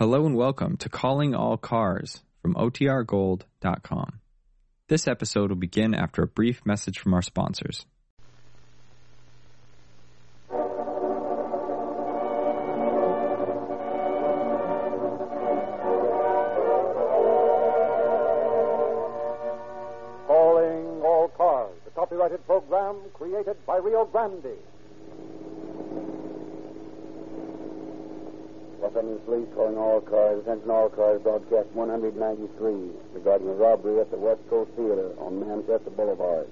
Hello and welcome to Calling All Cars from OTRGold.com. This episode will begin after a brief message from our sponsors. Calling All Cars, a copyrighted program created by Rio Grande. FM Police calling all cars. Attention all cars. Broadcast 193 regarding a robbery at the West Coast Theater on Manchester Boulevard.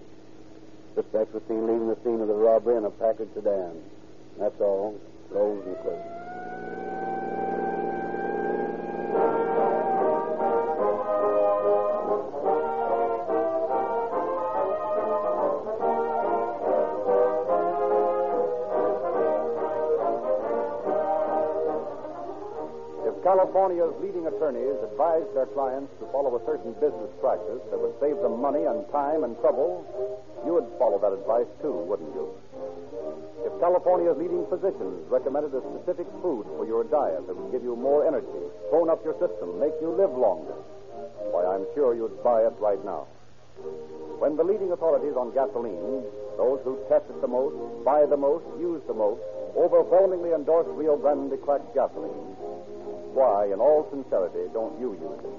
Suspects were seen leaving the scene of the robbery in a Packard sedan. That's all. Rolls and clips. California's leading attorneys advised their clients to follow a certain business practice that would save them money and time and trouble, you would follow that advice too, wouldn't you? If California's leading physicians recommended a specific food for your diet that would give you more energy, tone up your system, make you live longer, why, I'm sure you'd buy it right now. When the leading authorities on gasoline, those who test it the most, buy the most, use the most, overwhelmingly endorse Rio Grande cracked gasoline, why, in all sincerity, don't you use it?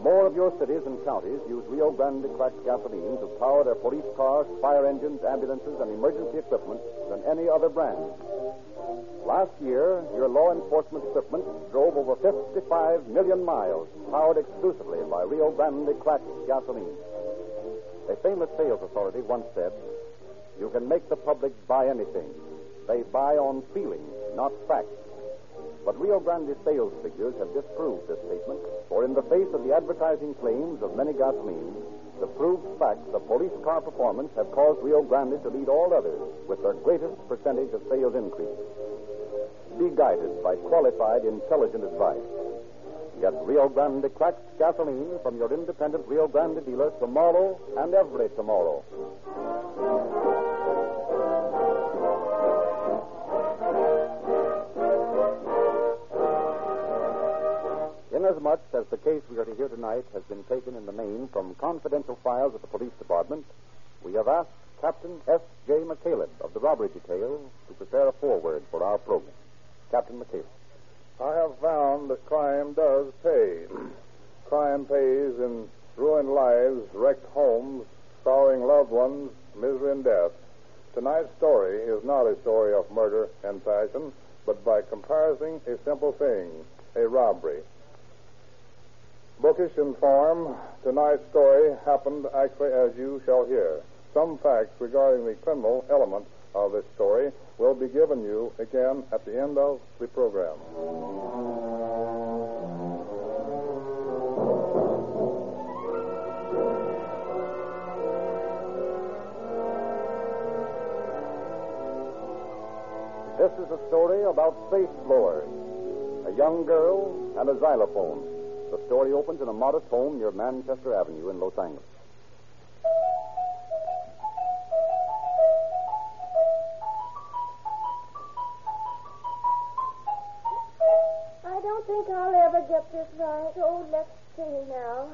More of your cities and counties use Rio Grande cracked gasoline to power their police cars, fire engines, ambulances, and emergency equipment than any other brand. Last year, your law enforcement equipment drove over 55 million miles, powered exclusively by Rio Grande cracked gasoline. A famous sales authority once said, "You can make the public buy anything. They buy on feeling, not facts." But Rio Grande sales figures have disproved this statement, for in the face of the advertising claims of many gasolines, the proved facts of police car performance have caused Rio Grande to lead all others with their greatest percentage of sales increase. Be guided by qualified, intelligent advice. Get Rio Grande cracked gasoline from your independent Rio Grande dealer tomorrow and every tomorrow. Inasmuch as the case we are to hear tonight has been taken in the main from confidential files of the police department, we have asked Captain F. J. McCalin of the robbery detail to prepare a foreword for our program. Captain McCalin. I have found that crime does pay. Crime pays in ruined lives, wrecked homes, sorrowing loved ones, misery and death. Tonight's story is not a story of murder and passion, but by comparison, a simple thing, a robbery. Bookish in form, tonight's story happened actually as you shall hear. Some facts regarding the criminal element of this story will be given you again at the end of the program. This is a story about safe blowers, a young girl, and a xylophone. The story opens in a modest home near Manchester Avenue in Los Angeles. I don't think I'll ever get this right. Oh, let's see now.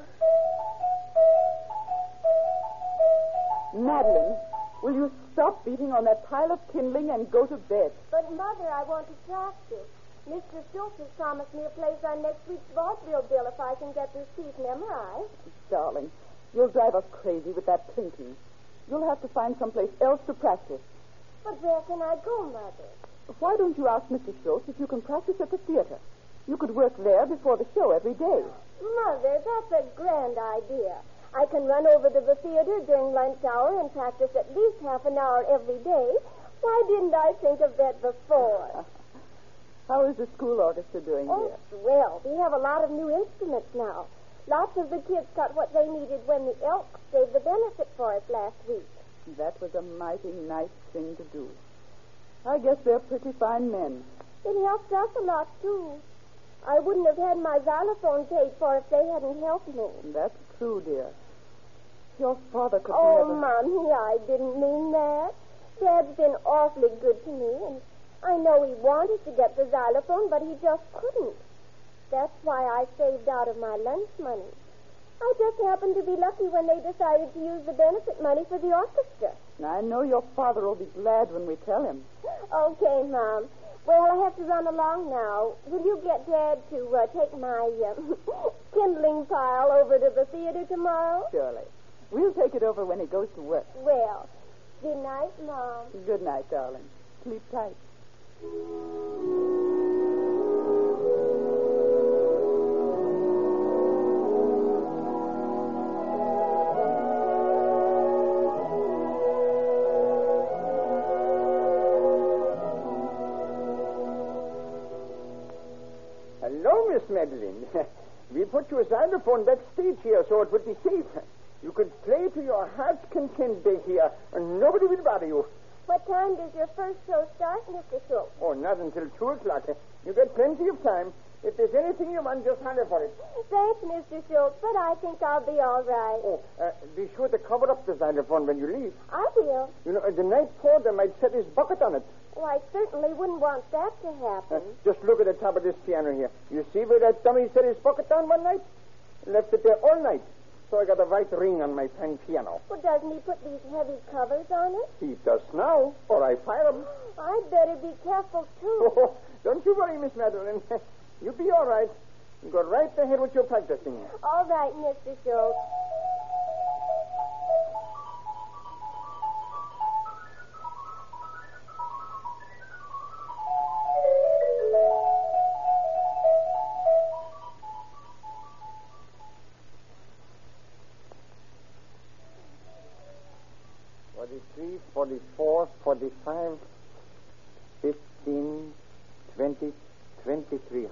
Madeline, will you stop beating on that pile of kindling and go to bed? But, Mother, I want to practice. Mr. Schultz has promised me a place on next week's vaudeville bill if I can get this piece memorized. Darling, you'll drive us crazy with that plinking. You'll have to find someplace else to practice. But where can I go, Mother? Why don't you ask Mr. Schultz if you can practice at the theater? You could work there before the show every day. Mother, that's a grand idea. I can run over to the theater during lunch hour and practice at least half an hour every day. Why didn't I think of that before? How is the school orchestra doing here? Oh, well, we have a lot of new instruments now. Lots of the kids got what they needed when the Elks gave the benefit for us last week. That was a mighty nice thing to do. I guess they're pretty fine men. It helped us a lot, too. I wouldn't have had my xylophone paid for if they hadn't helped me. That's true, dear. Your father could never... Oh, Mommy, I didn't mean that. Dad's been awfully good to me, and I know he wanted to get the xylophone, but he just couldn't. That's why I saved out of my lunch money. I just happened to be lucky when they decided to use the benefit money for the orchestra. I know your father will be glad when we tell him. Okay, Mom. Well, I have to run along now. Will you get Dad to take my kindling pile over to the theater tomorrow? Surely. We'll take it over when he goes to work. Well, good night, Mom. Good night, darling. Sleep tight. Hello, Miss Madeline. We put your xylophone backstage here so it would be safe. You could play to your heart's content back here, and nobody will bother you. What time does your first show start, Mr. Schultz? Oh, not until 2:00. You get plenty of time. If there's anything you want, just holler for it. Thanks, Mr. Schultz, but I think I'll be all right. Oh, be sure to cover up the xylophone when you leave. I will. You know, the night porter might set his bucket on it. Oh, I certainly wouldn't want that to happen. Just look at the top of this piano here. You see where that dummy set his bucket down one night? Left it there all night. So I got a white ring on my fine piano. Well, doesn't he put these heavy covers on it? He does now, or I fire him. I'd better be careful, too. Oh, don't you worry, Miss Madeline. You'll be all right. You go right ahead with your practicing. All right, Mr. Schultz.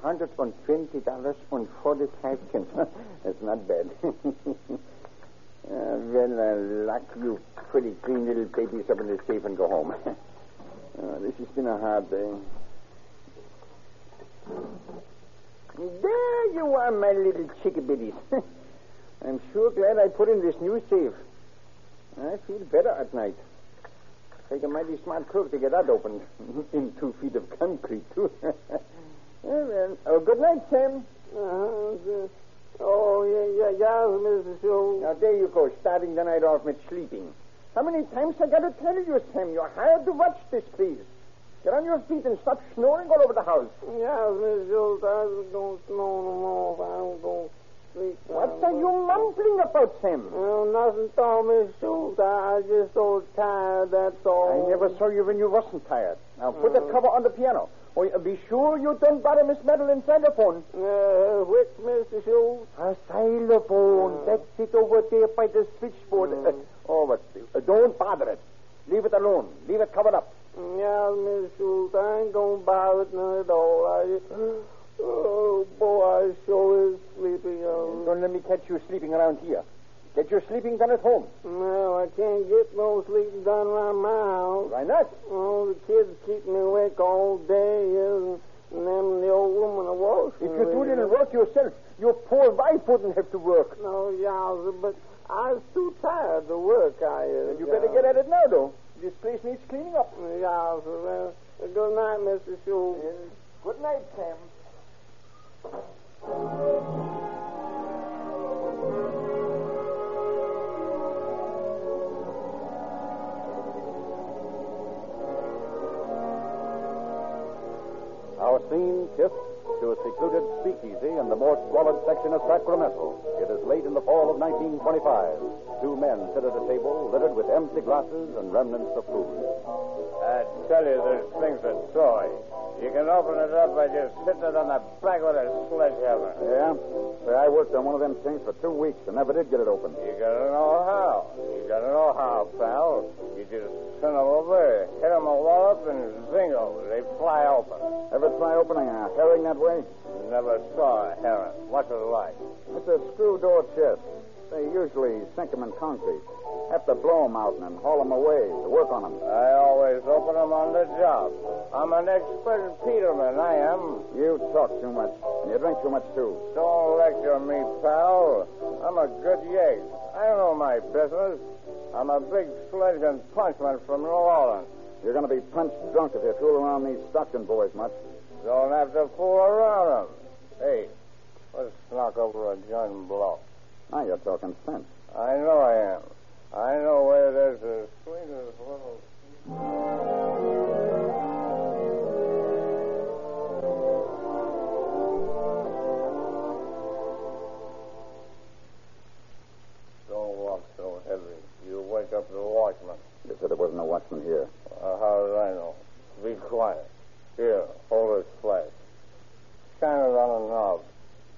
$120.45. That's not bad. Well, I'll lock you pretty clean little babies up in the safe and go home. This has been a hard day. There you are, my little chickabiddies. I'm sure glad I put in this new safe. I feel better at night. Take a mighty smart curve to get that opened. In 2 feet of concrete, too. Well, oh, good night, Sam. Mr. Schultz. Now, there you go, starting the night off with sleeping. How many times I got to tell you, Sam? You're hired to watch this, please. Get on your feet and stop snoring all over the house. Yes, Mr. Schultz, I just don't snore no more if I don't go to sleep. What are you mumbling about, Sam? Well, nothing at all, Mr. Schultz. I just so tired, that's all. I never saw you when you wasn't tired. Now, put the cover on the piano. Oh, be sure you don't bother Miss Madeline's xylophone. Which, Mr. Schultz? Her xylophone. That's it over there by the switchboard. Don't bother it. Leave it alone. Leave it covered up. Yeah, Miss Schultz, I ain't going to bother it none at all. Oh, boy, I sure is sleeping. Don't let me catch you sleeping around here. Get your sleeping done at home. No, I can't get no sleeping done around my house. Why not? Oh, the kids keep me awake all day, and then the old woman will wash me. If you do little work yourself, your poor wife wouldn't have to work. No, yowza, but I was too tired to work, And you better get at it now, though. This place needs cleaning up. Yowza, good night, Mr. Schultz. Good night, Sam. Our scene shifts to a secluded speakeasy in the more squalid section of Sacramento. It is late in the fall of 1925. Two men sit at a table littered with empty glasses and remnants of food. I tell you, this thing's a toy. You can open it up by just hitting it on the back with a sledgehammer. Yeah? Say, I worked on one of them things for 2 weeks and never did get it open. You gotta know how. You gotta know how, pal. You just turn them over, hit them a wallop, and zingo, they fly open. Ever try opening a herring that way? Never saw a herring. What's it like? It's a screw-door chest. They usually sink them in concrete. Have to blow them out and haul them away to work on them. I always open them on the job. I'm an expert peterman, I am. You talk too much, and you drink too much, too. Don't lecture me, pal. I'm a good yegg. I don't know my business. I'm a big sledge and punchman from New Orleans. You're going to be punch drunk if you fool around these Stockton boys much. Don't have to fool around them. Hey, over on John Block. Now you're talking sense. I know I am. I know where there's the sweetest little... Don't walk so heavy. You'll wake up the watchman. You said there wasn't no watchman here. How did I know? Be quiet. Here, hold this flash. Shine it on a knob.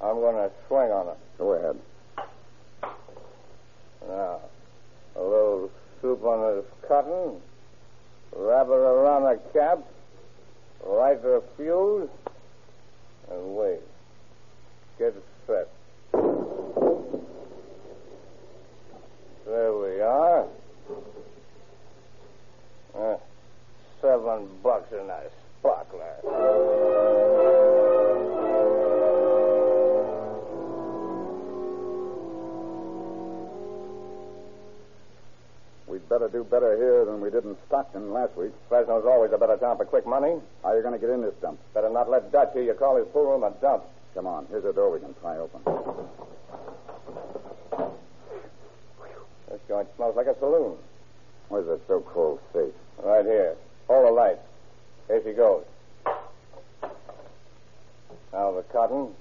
I'm going to swing on it. Go ahead. Now, a little soup on this cotton, wrap it around a cap, light the fuse, and wait. Get set. There we are. $7 in a sparkler. We'd better do better here than we did in Stockton last week. Fresno's always a better town for quick money. How are you going to get in this dump? Better not let Dutch hear you call his pool room a dump. Come on, here's a door we can pry open. This joint smells like a saloon. Where's that so-called safe? Right here. Hold the light. Here she goes. Now the cotton,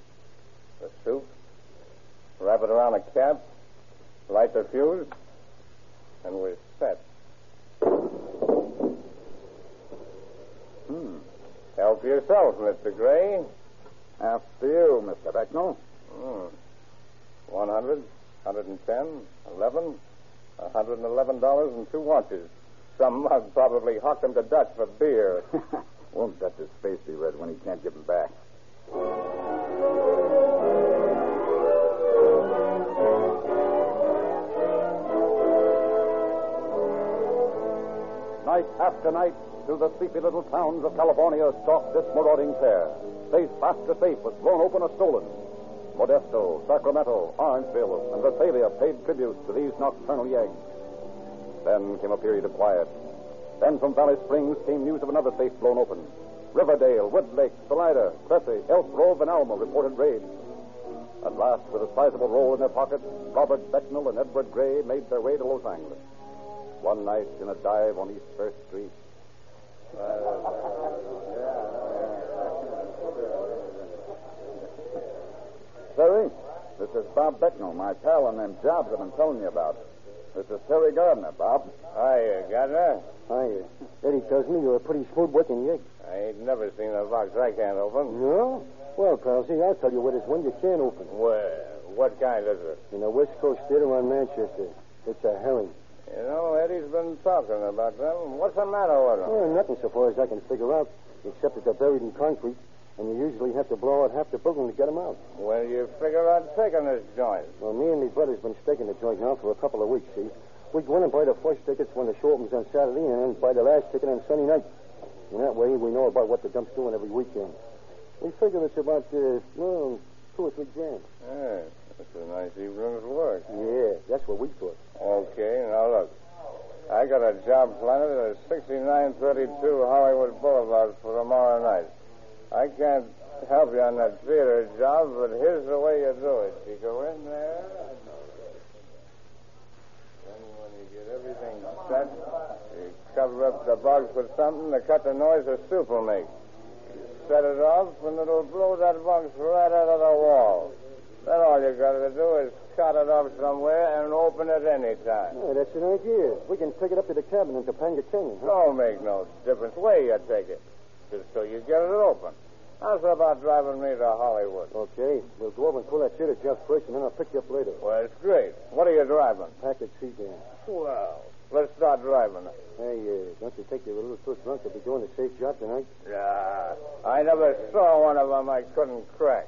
the soup, wrap it around a cap, light the fuse, and we're set. Help yourself, Mr. Gray. After you, Mr. Becknell. 100, 110, 11, $111 and 2 watches. Some mug probably hocked him to Dutch for beer. Won't Dutch's face be red when he can't give him back? Night after night, through the sleepy little towns of California stalked this marauding pair. Safe after safe was blown open or stolen. Modesto, Sacramento, Orangeville, and Visalia paid tribute to these nocturnal yeggs. Then came a period of quiet. Then from Valley Springs came news of another safe blown open. Riverdale, Woodlake, Salida, Cressy, Elk Grove, and Alma reported raids. At last, with a sizable roll in their pockets, Robert Becknell and Edward Gray made their way to Los Angeles. One night in a dive on East 1st Street. Terry, this is Bob Becknell, my pal, and them jobs I've been telling you about. This is Terry Gardner, Bob. Hiya, Gardner. Hiya. Eddie tells me you're a pretty smooth-working yegg. I ain't never seen a box I can't open. No? Well, pal, see, I'll tell you what is one you can't open. Well, what kind is it? In the West Coast theater on Manchester. It's a herring. You know, Eddie's been talking about them. What's the matter with them? Well, nothing so far as I can figure out, except that they're buried in concrete, and you usually have to blow out half the building to get them out. Well, you figure on taking this joint. Well, me and me brother's been staking the joint now for a couple of weeks, see? We go in and buy the first tickets when the show opens on Saturday and then buy the last ticket on Sunday night. In that way, we know about what the dump's doing every weekend. We figure it's about, well, 2 or 3 grand. Yeah, that's a nice evening's work. Yeah, that's what we thought. Okay, now look. I got a job planted at 6932 Hollywood Boulevard for tomorrow night. I can't help you on that theater job, but here's the way you do it. You go in there, then when you get everything set, you cover up the box with something to cut the noise the soup will make. Set it off, and it'll blow that box right out of the wall. Then all you got to do is cut it off somewhere and open it anytime. Yeah, that's an idea. We can take it up to the cabin in Topanga Canyon. Huh? Don't make no difference where you take it. Just so you get it open. How's about driving me to Hollywood? Okay. We'll go over and pull that theater job first, and then I'll pick you up later. Well, it's great. What are you driving? Package sedan. Well, let's start driving it. Hey, don't you think you're a little too drunk to be doing a safe job tonight? Yeah. I never saw one of them I couldn't crack.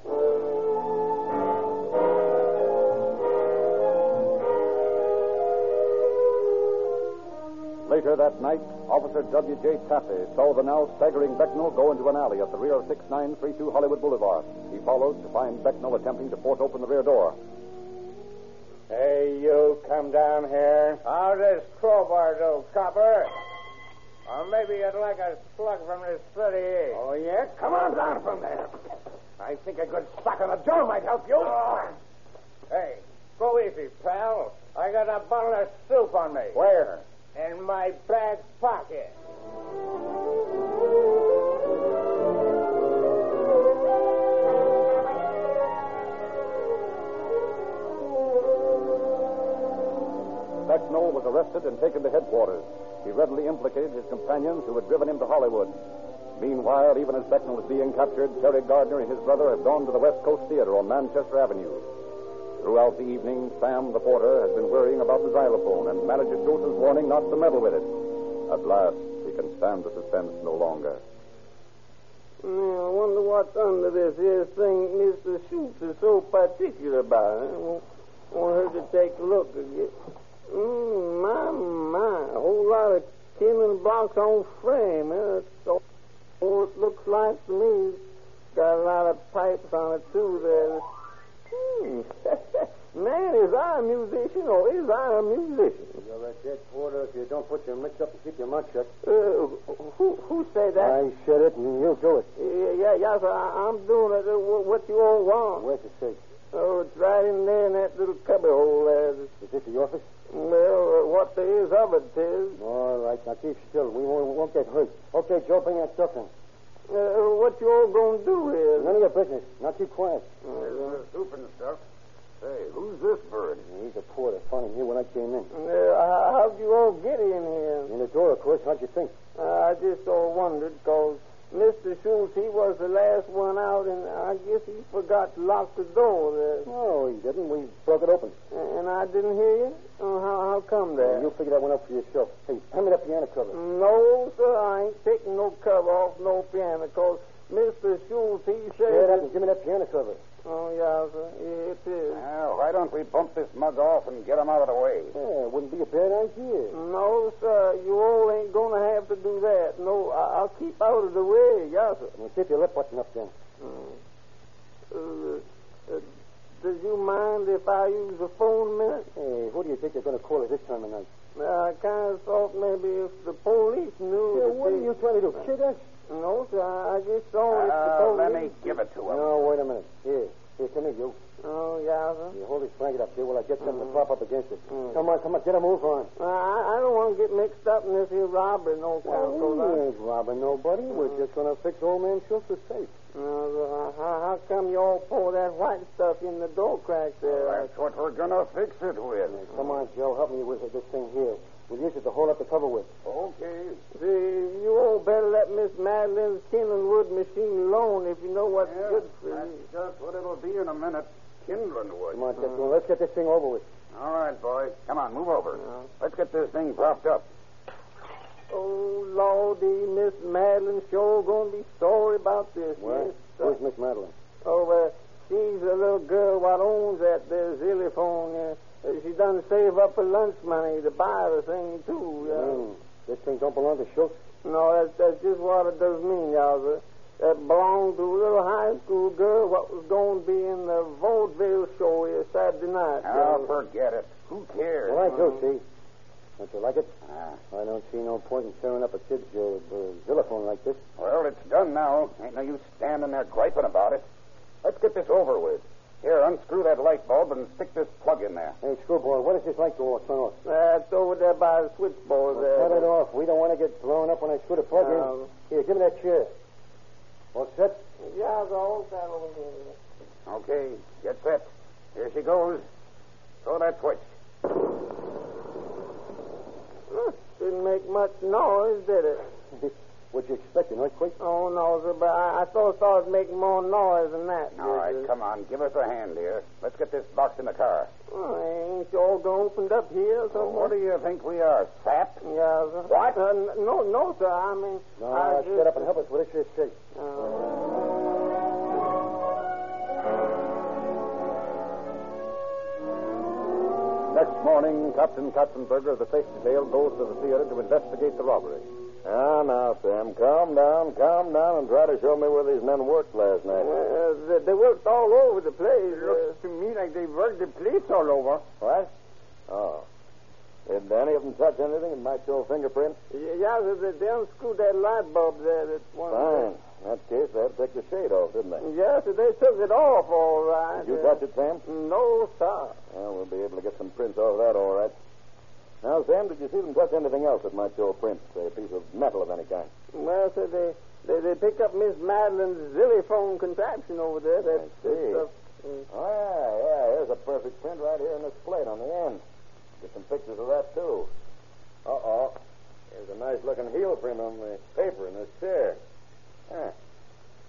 Later that night, Officer W.J. Taffy saw the now staggering Becknell go into an alley at the rear of 6932 Hollywood Boulevard. He followed to find Becknell attempting to force open the rear door. Hey, you, come down here. How's this crowbar do, copper? Or maybe you'd like a slug from this 38. Oh, yeah? Come on down from there. I think a good sock on the jaw might help you. Oh. Hey, go easy, pal. I got a bottle of soup on me. Where? In my back pocket. Becknell was arrested and taken to headquarters. He readily implicated his companions who had driven him to Hollywood. Meanwhile, even as Becknell was being captured, Terry Gardner and his brother had gone to the West Coast Theater on Manchester Avenue. Throughout the evening, Sam, the porter, had been worrying about the xylophone and managed to Schultz's warning not to meddle with it. At last, he can stand the suspense no longer. I wonder what's under this here thing Mr. Schultz is so particular about. I want her to take a look at it. My, a whole lot of tin blocks on frame. That's all it looks like to me. Got a lot of pipes on it, too, there. Man, is I a musician or is I a musician? You're a dead porter if you don't put your mitts up and keep your mouth shut. Who said that? I said it and you do it. Yeah, sir, I'm doing it. What you all want? Where's the safe? Oh, it's right in there in that little cubbyhole there. Is this the office? Well, what there is of it is. All right, now keep still. We won't get hurt. Okay, Joe, bring that stuff in. What you all gonna do here? None of your business. Now keep quiet. Soup and stuff. Hey, who's this bird? He's a porter. Found him here when I came in. How'd you all get in here? In the door, of course. How'd you think? I just all wondered, because Mr. Schultz, he was the last one out, and I guess he forgot to lock the door there. No, he didn't. We broke it open. And I didn't hear you? How come that? You figure that one up for yourself. Hey, hand me that piano cover. No, sir, I ain't taking no cover off no piano, because Mr. Schultz, he said... Yeah, that, give me that piano cover. Oh, yeah, sir. It is. Well, why don't we bump this mug off and get him out of the way? Yeah, it wouldn't be a bad idea. No, sir. You all ain't going to have to do that. No, I'll keep out of the way, yeah, sir. Well, keep your lip button up, then. Does you mind if I use the phone a minute? Hey, who do you think you're going to call at this time of night? I kind of thought maybe if the police knew... Yeah, what are you trying to do? Kid us? No, sir, I just saw it. Let me give it to him. No, wait a minute. Here, come here, you. Oh, yeah, sir? You hold his blanket up here while I get something to prop up against it. Come on, get a move on. I don't want to get mixed up in this here robbery, no kind. We ain't robbing nobody. We're just going to fix old man Schultz's safe. How come you all pour that white stuff in the door crack there? Well, that's what we're going to fix it with. Come on, Joe, help me with this thing here. We'll use it to hold up the cover with. Okay. See, you all better let Miss Madeline's tin and wood machine alone if you know what's good for you. That's just what it'll be in a minute. Kindling wood. Come on, let's get this thing over with. All right, boys. Come on, move over. Let's get this thing propped up. Oh, Lordy, Miss Madeline sure gonna be sorry about this. What? Where's Miss Madeline? Oh, she's a little girl what owns that there xylophone there. She done save up her lunch money to buy the thing, too. This thing don't belong to Schultz? No, that's just what it does mean, Yowza. That belonged to a little high school girl what was going to be in the vaudeville show here Saturday night. Oh, forget it. Who cares? Well, I do, see. Don't you like it? I don't see no point in tearing up a kid's xylophone like this. Well, it's done now. Ain't no use standing there griping about it. Let's get this over with. Here, unscrew that light bulb and stick this plug in there. Hey, screwball, what is this light bulb turn off? It's over there by the switchboard there. Cut it off. We don't want to get blown up when I screw the plug in. Here, give me that chair. All set? Yeah, the whole time over here. Okay, get set. Here she goes. Throw that switch. Didn't make much noise, did it? What'd you expect, an earthquake? Oh, no, sir, but I thought it'd make more noise than that. All right, come on, give us a hand here. Let's get this box in the car. Well, ain't you all gonna opened up here or something? What do you think we are, sap? Yeah, sir. What? No, sir, I mean... No, I just... Shut up and help us with this shit. Next morning, Captain Katzenberger of the safety detail goes to the theater to investigate the robbery. Ah, now, Sam, calm down, and try to show me where these men worked last night. They worked all over the place. It looks to me like they worked the place all over. What? Oh. Did any of them touch anything that might show fingerprints? Yeah, they unscrewed that light bulb there. Fine. In that case, they had to take the shade off, didn't they? Yes, they took it off, all right. Did you touch it, Sam? No, sir. Well, we'll be able to get some prints off that, all right. Now, Sam, did you see them touch anything else that might show a print, say, a piece of metal of any kind? Well, sir, they picked up Miss Madeline's zilliphone contraption over there. That's stuff. Oh, yeah, there's a perfect print right here in this plate on the end. Get some pictures of that, too. Uh-oh. There's a nice-looking heel print on the paper in this chair. Yeah.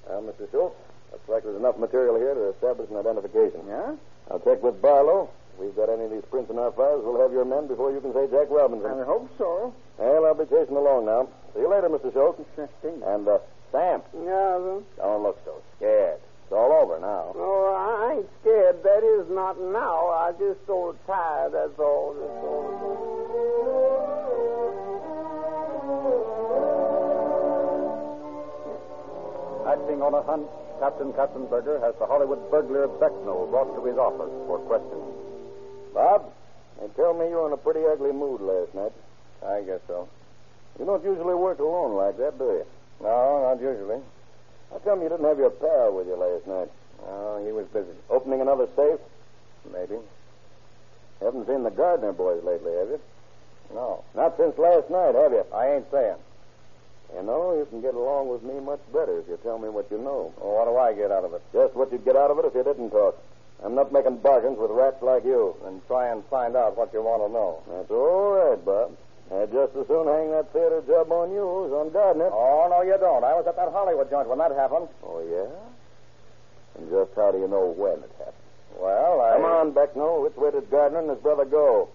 Well, Mr. Schultz, looks like there's enough material here to establish an identification. Yeah? I'll check with Barlow. If we've got any of these prints in our files, we'll have your men before you can say Jack Robinson. I hope so. Well, I'll be chasing along now. See you later, Mr. Schultz. And, Sam. Yeah, sir? Don't look so scared. It's all over now. Oh, I ain't scared. That is not now. I'm just so tired, that's all. That's all. Acting on a hunch, Captain Katzenberger has the Hollywood burglar Becknell brought to his office for questioning. Bob, they tell me you were in a pretty ugly mood last night. I guess so. You don't usually work alone like that, do you? No, not usually. How come you didn't have your pal with you last night? Oh, he was busy. Opening another safe? Maybe. Haven't seen the Gardner boys lately, have you? No. Not since last night, have you? I ain't saying. You know, you can get along with me much better if you tell me what you know. Oh, what do I get out of it? Just what you'd get out of it if you didn't talk. I'm not making bargains with rats like you. Then try and find out what you want to know. That's all right, Bob. I'd just as soon hang that theater job on you as on Gardner. Oh, no, you don't. I was at that Hollywood joint when that happened. Oh, yeah? And just how do you know when it happened? Well, I... Come on, Becknell. Which way did Gardner and his brother go?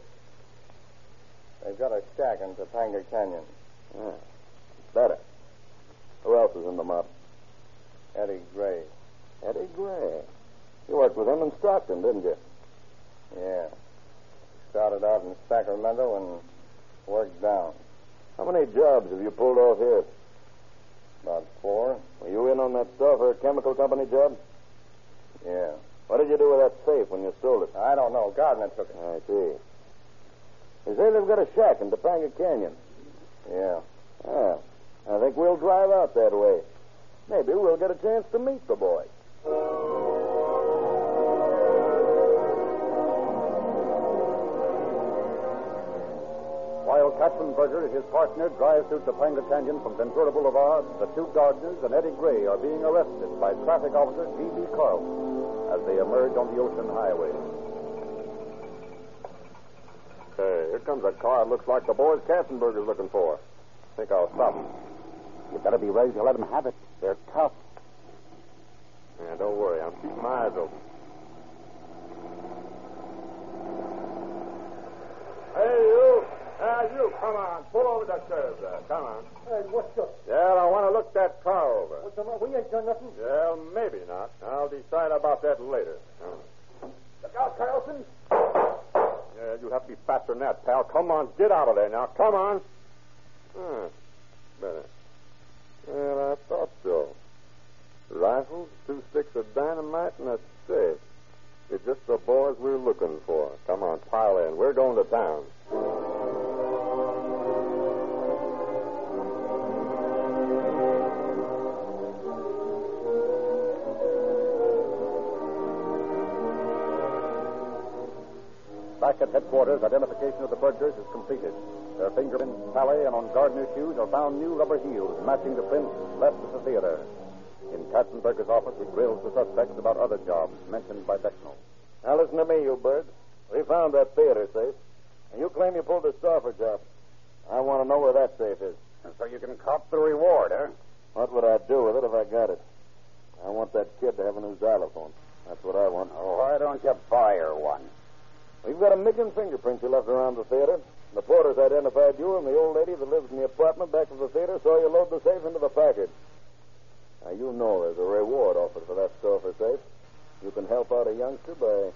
They've got a shack in Topanga Canyon. Yeah. Better. Who else is in the mob? Eddie Gray. Eddie Gray. You worked with him in Stockton, didn't you? Yeah. Started out in Sacramento and worked down. How many jobs have you pulled off here? About 4. Were you in on that sulfur chemical company job? Yeah. What did you do with that safe when you stole it? I don't know. Gardner took it. I see. They say they've got a shack in Topanga Canyon. Yeah. Yeah. I think we'll drive out that way. Maybe we'll get a chance to meet the boy. While Katzenberger and his partner drive through Topanga Canyon from Ventura Boulevard, the two Gardners and Eddie Gray are being arrested by traffic officer G.B. Carlson as they emerge on the ocean highway. Hey, here comes a car. It looks like the boys Katzenberger's looking for. I think I'll stop them. You better be ready to let them have it. They're tough. Yeah, don't worry. I'm keeping my eyes open. Hey, you. You. Come on. Pull over the curb there. Come on. Hey, what's up? Yeah, I want to look that car over. What's the matter? We ain't done nothing. Well, maybe not. I'll decide about that later. Look out, Carlson. Yeah, you'll have to be faster than that, pal. Come on. Get out of there now. Come on. Better. Well, I thought so. Rifles, 2 sticks of dynamite, and a safe. They're just the boys we're looking for. Come on, pile in. We're going to town. Back at headquarters, identification of the burglars is completed. Their fingerprints tally, and on Gardner's shoes are found new rubber heels matching the prints left at the theater. In Katzenberger's office, he grills the suspects about other jobs mentioned by Becknell. Now listen to me, you birds. We found that theater safe, and you claim you pulled a stoffer job. I want to know where that safe is. And so you can cop the reward, huh? What would I do with it if I got it? I want that kid to have a new xylophone. That's what I want. Oh, why don't you buy her one? We've got a million fingerprints you left around the theater. The porters identified you, and the old lady that lives in the apartment back of the theater saw you load the safe into the package. Now, you know there's a reward offered for that stoffer safe. You can help out a youngster by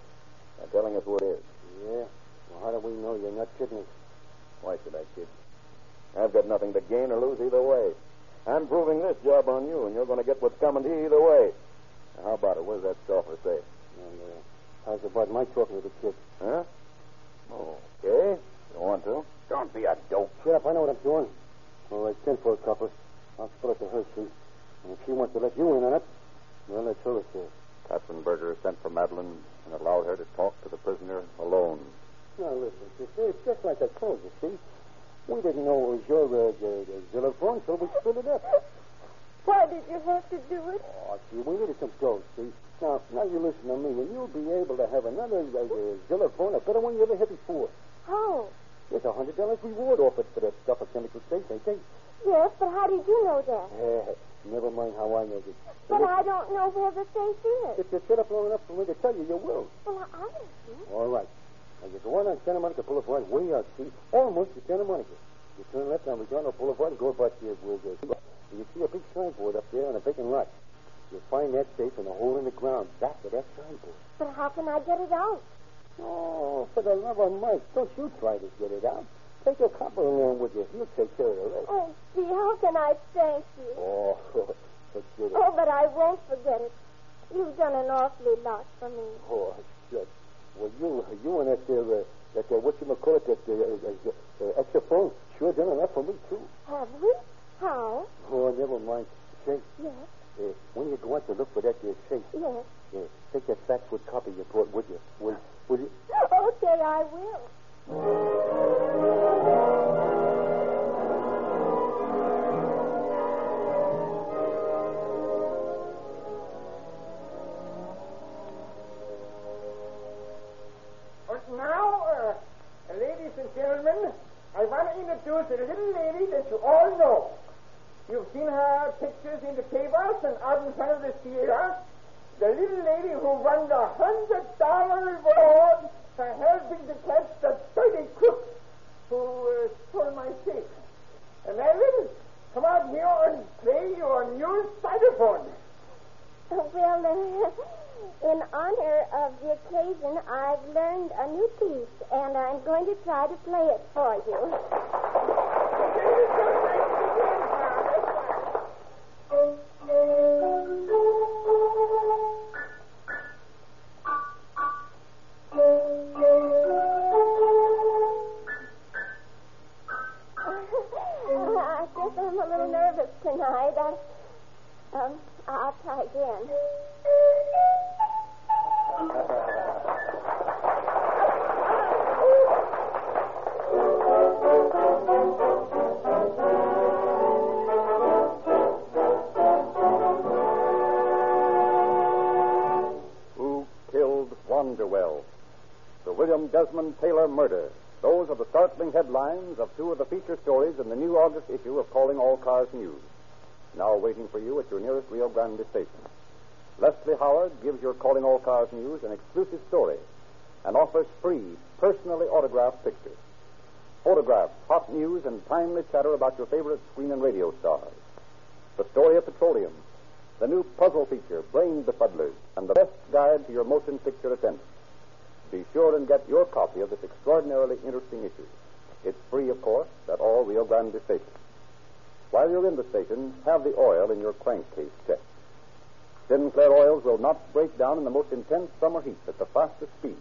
telling us what it is. Yeah? Well, how do we know you're not kidding us? Why should I kid? I've got nothing to gain or lose either way. I'm proving this job on you, and you're going to get what's coming to you either way. Now, how about it? Where's that stoffer safe? And, how's about my talking to the kid? Huh? Oh, okay. You want to? Don't be a dope. Shut up. I know what I'm doing. All right, 10 for a copper. I'll split it to her, see. And if she wants to let you in on it, we'll let Schultz in. Katzenberger sent for Madeline and allowed her to talk to the prisoner alone. Now, listen, sister, it's just like I told you, see? We didn't know it was your xylophone, so we split it up. Why did you have to do it? Oh, gee, we needed some ghosts, see? Now you listen to me, and you'll be able to have another xylophone, a better one you ever had before. How? There's a $100 reward offered for that stuff at chemical station, I think. Yes, but how did you know that? Never mind how I know it. But I don't know where the safe is. If you sit up long enough for me to tell you, you will. Well, I don't see. All right. Now, you go on down Santa Monica Boulevard, way out, see? Almost to Santa Monica. You turn left on Redondo Boulevard and go about here. You see a big signboard up there on a vacant lot. You'll find that safe in a hole in the ground back of that signboard. But how can I get it out? Oh, for the love of Mike, don't you try to get it out. Take your copper along with you. He'll take care of the rest. Oh, gee, how can I thank you? Oh, forget it. Oh, but I won't forget it. You've done an awfully lot for me. Oh, shit. Well, you and that whatchamacallit, that extra phone, sure done enough for me, too. Have we? How? Oh, never mind. Shake. Yes? When you go out to look for that safe. Yes? Take that fat-foot copy you brought with you. Will you? Okay, I will. And now, ladies and gentlemen, I want to introduce a little lady that you all know. You've seen her pictures in the papers and out in front of the theater. The little lady who won the $100 reward for helping to catch the dirty crook who stole my safe. Madeline, come out here and play your new xylophone. Well, in honor of the occasion, I've learned a new piece, and I'm going to try to play it for you. I'm a little nervous tonight. I'll try again. Who Killed Wanderwell? The William Desmond Taylor Murder. Those are the startling headlines of two of the feature stories in the new August issue of Calling All Cars News, now waiting for you at your nearest Rio Grande station. Leslie Howard gives your Calling All Cars News an exclusive story and offers free, personally autographed pictures. Photographs, hot news, and timely chatter about your favorite screen and radio stars. The story of petroleum, the new puzzle feature, Brain Befuddlers, and the best guide to your motion picture attendance. Be sure and get your copy of this extraordinarily interesting issue. It's free, of course, at all Rio Grande stations. While you're in the station, have the oil in your crankcase checked. Sinclair oils will not break down in the most intense summer heat at the fastest speed.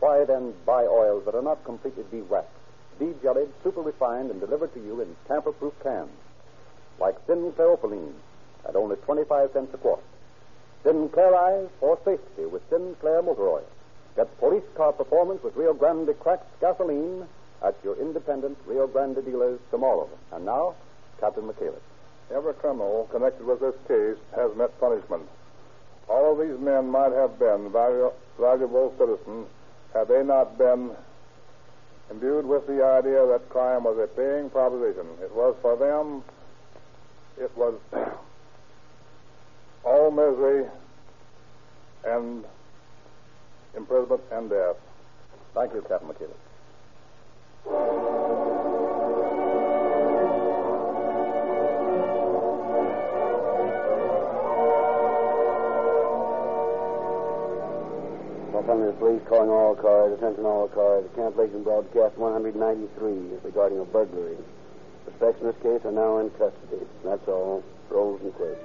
Why then buy oils that are not completely de-waxed, de-jellied, super-refined, and delivered to you in tamper-proof cans? Like Sinclair Opaline, at only 25 cents a quart. Sinclairize for safety with Sinclair Motor Oil. Get police car performance with Rio Grande cracked gasoline at your independent Rio Grande dealers tomorrow. And now, Captain McCalin. Every criminal connected with this case has met punishment. All of these men might have been valuable citizens had they not been imbued with the idea that crime was a paying proposition. It was for them, it was all misery and imprisonment and death. Thank you, Captain McKinney. Welcome to the police, calling all cars, attention all cars. Cancellation broadcast 193 regarding a burglary. Suspects in this case are now in custody. That's all. Rolls and quits.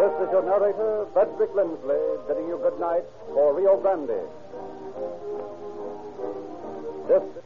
This is your narrator, Frederick Lindsley, bidding you good night for Rio Grande. This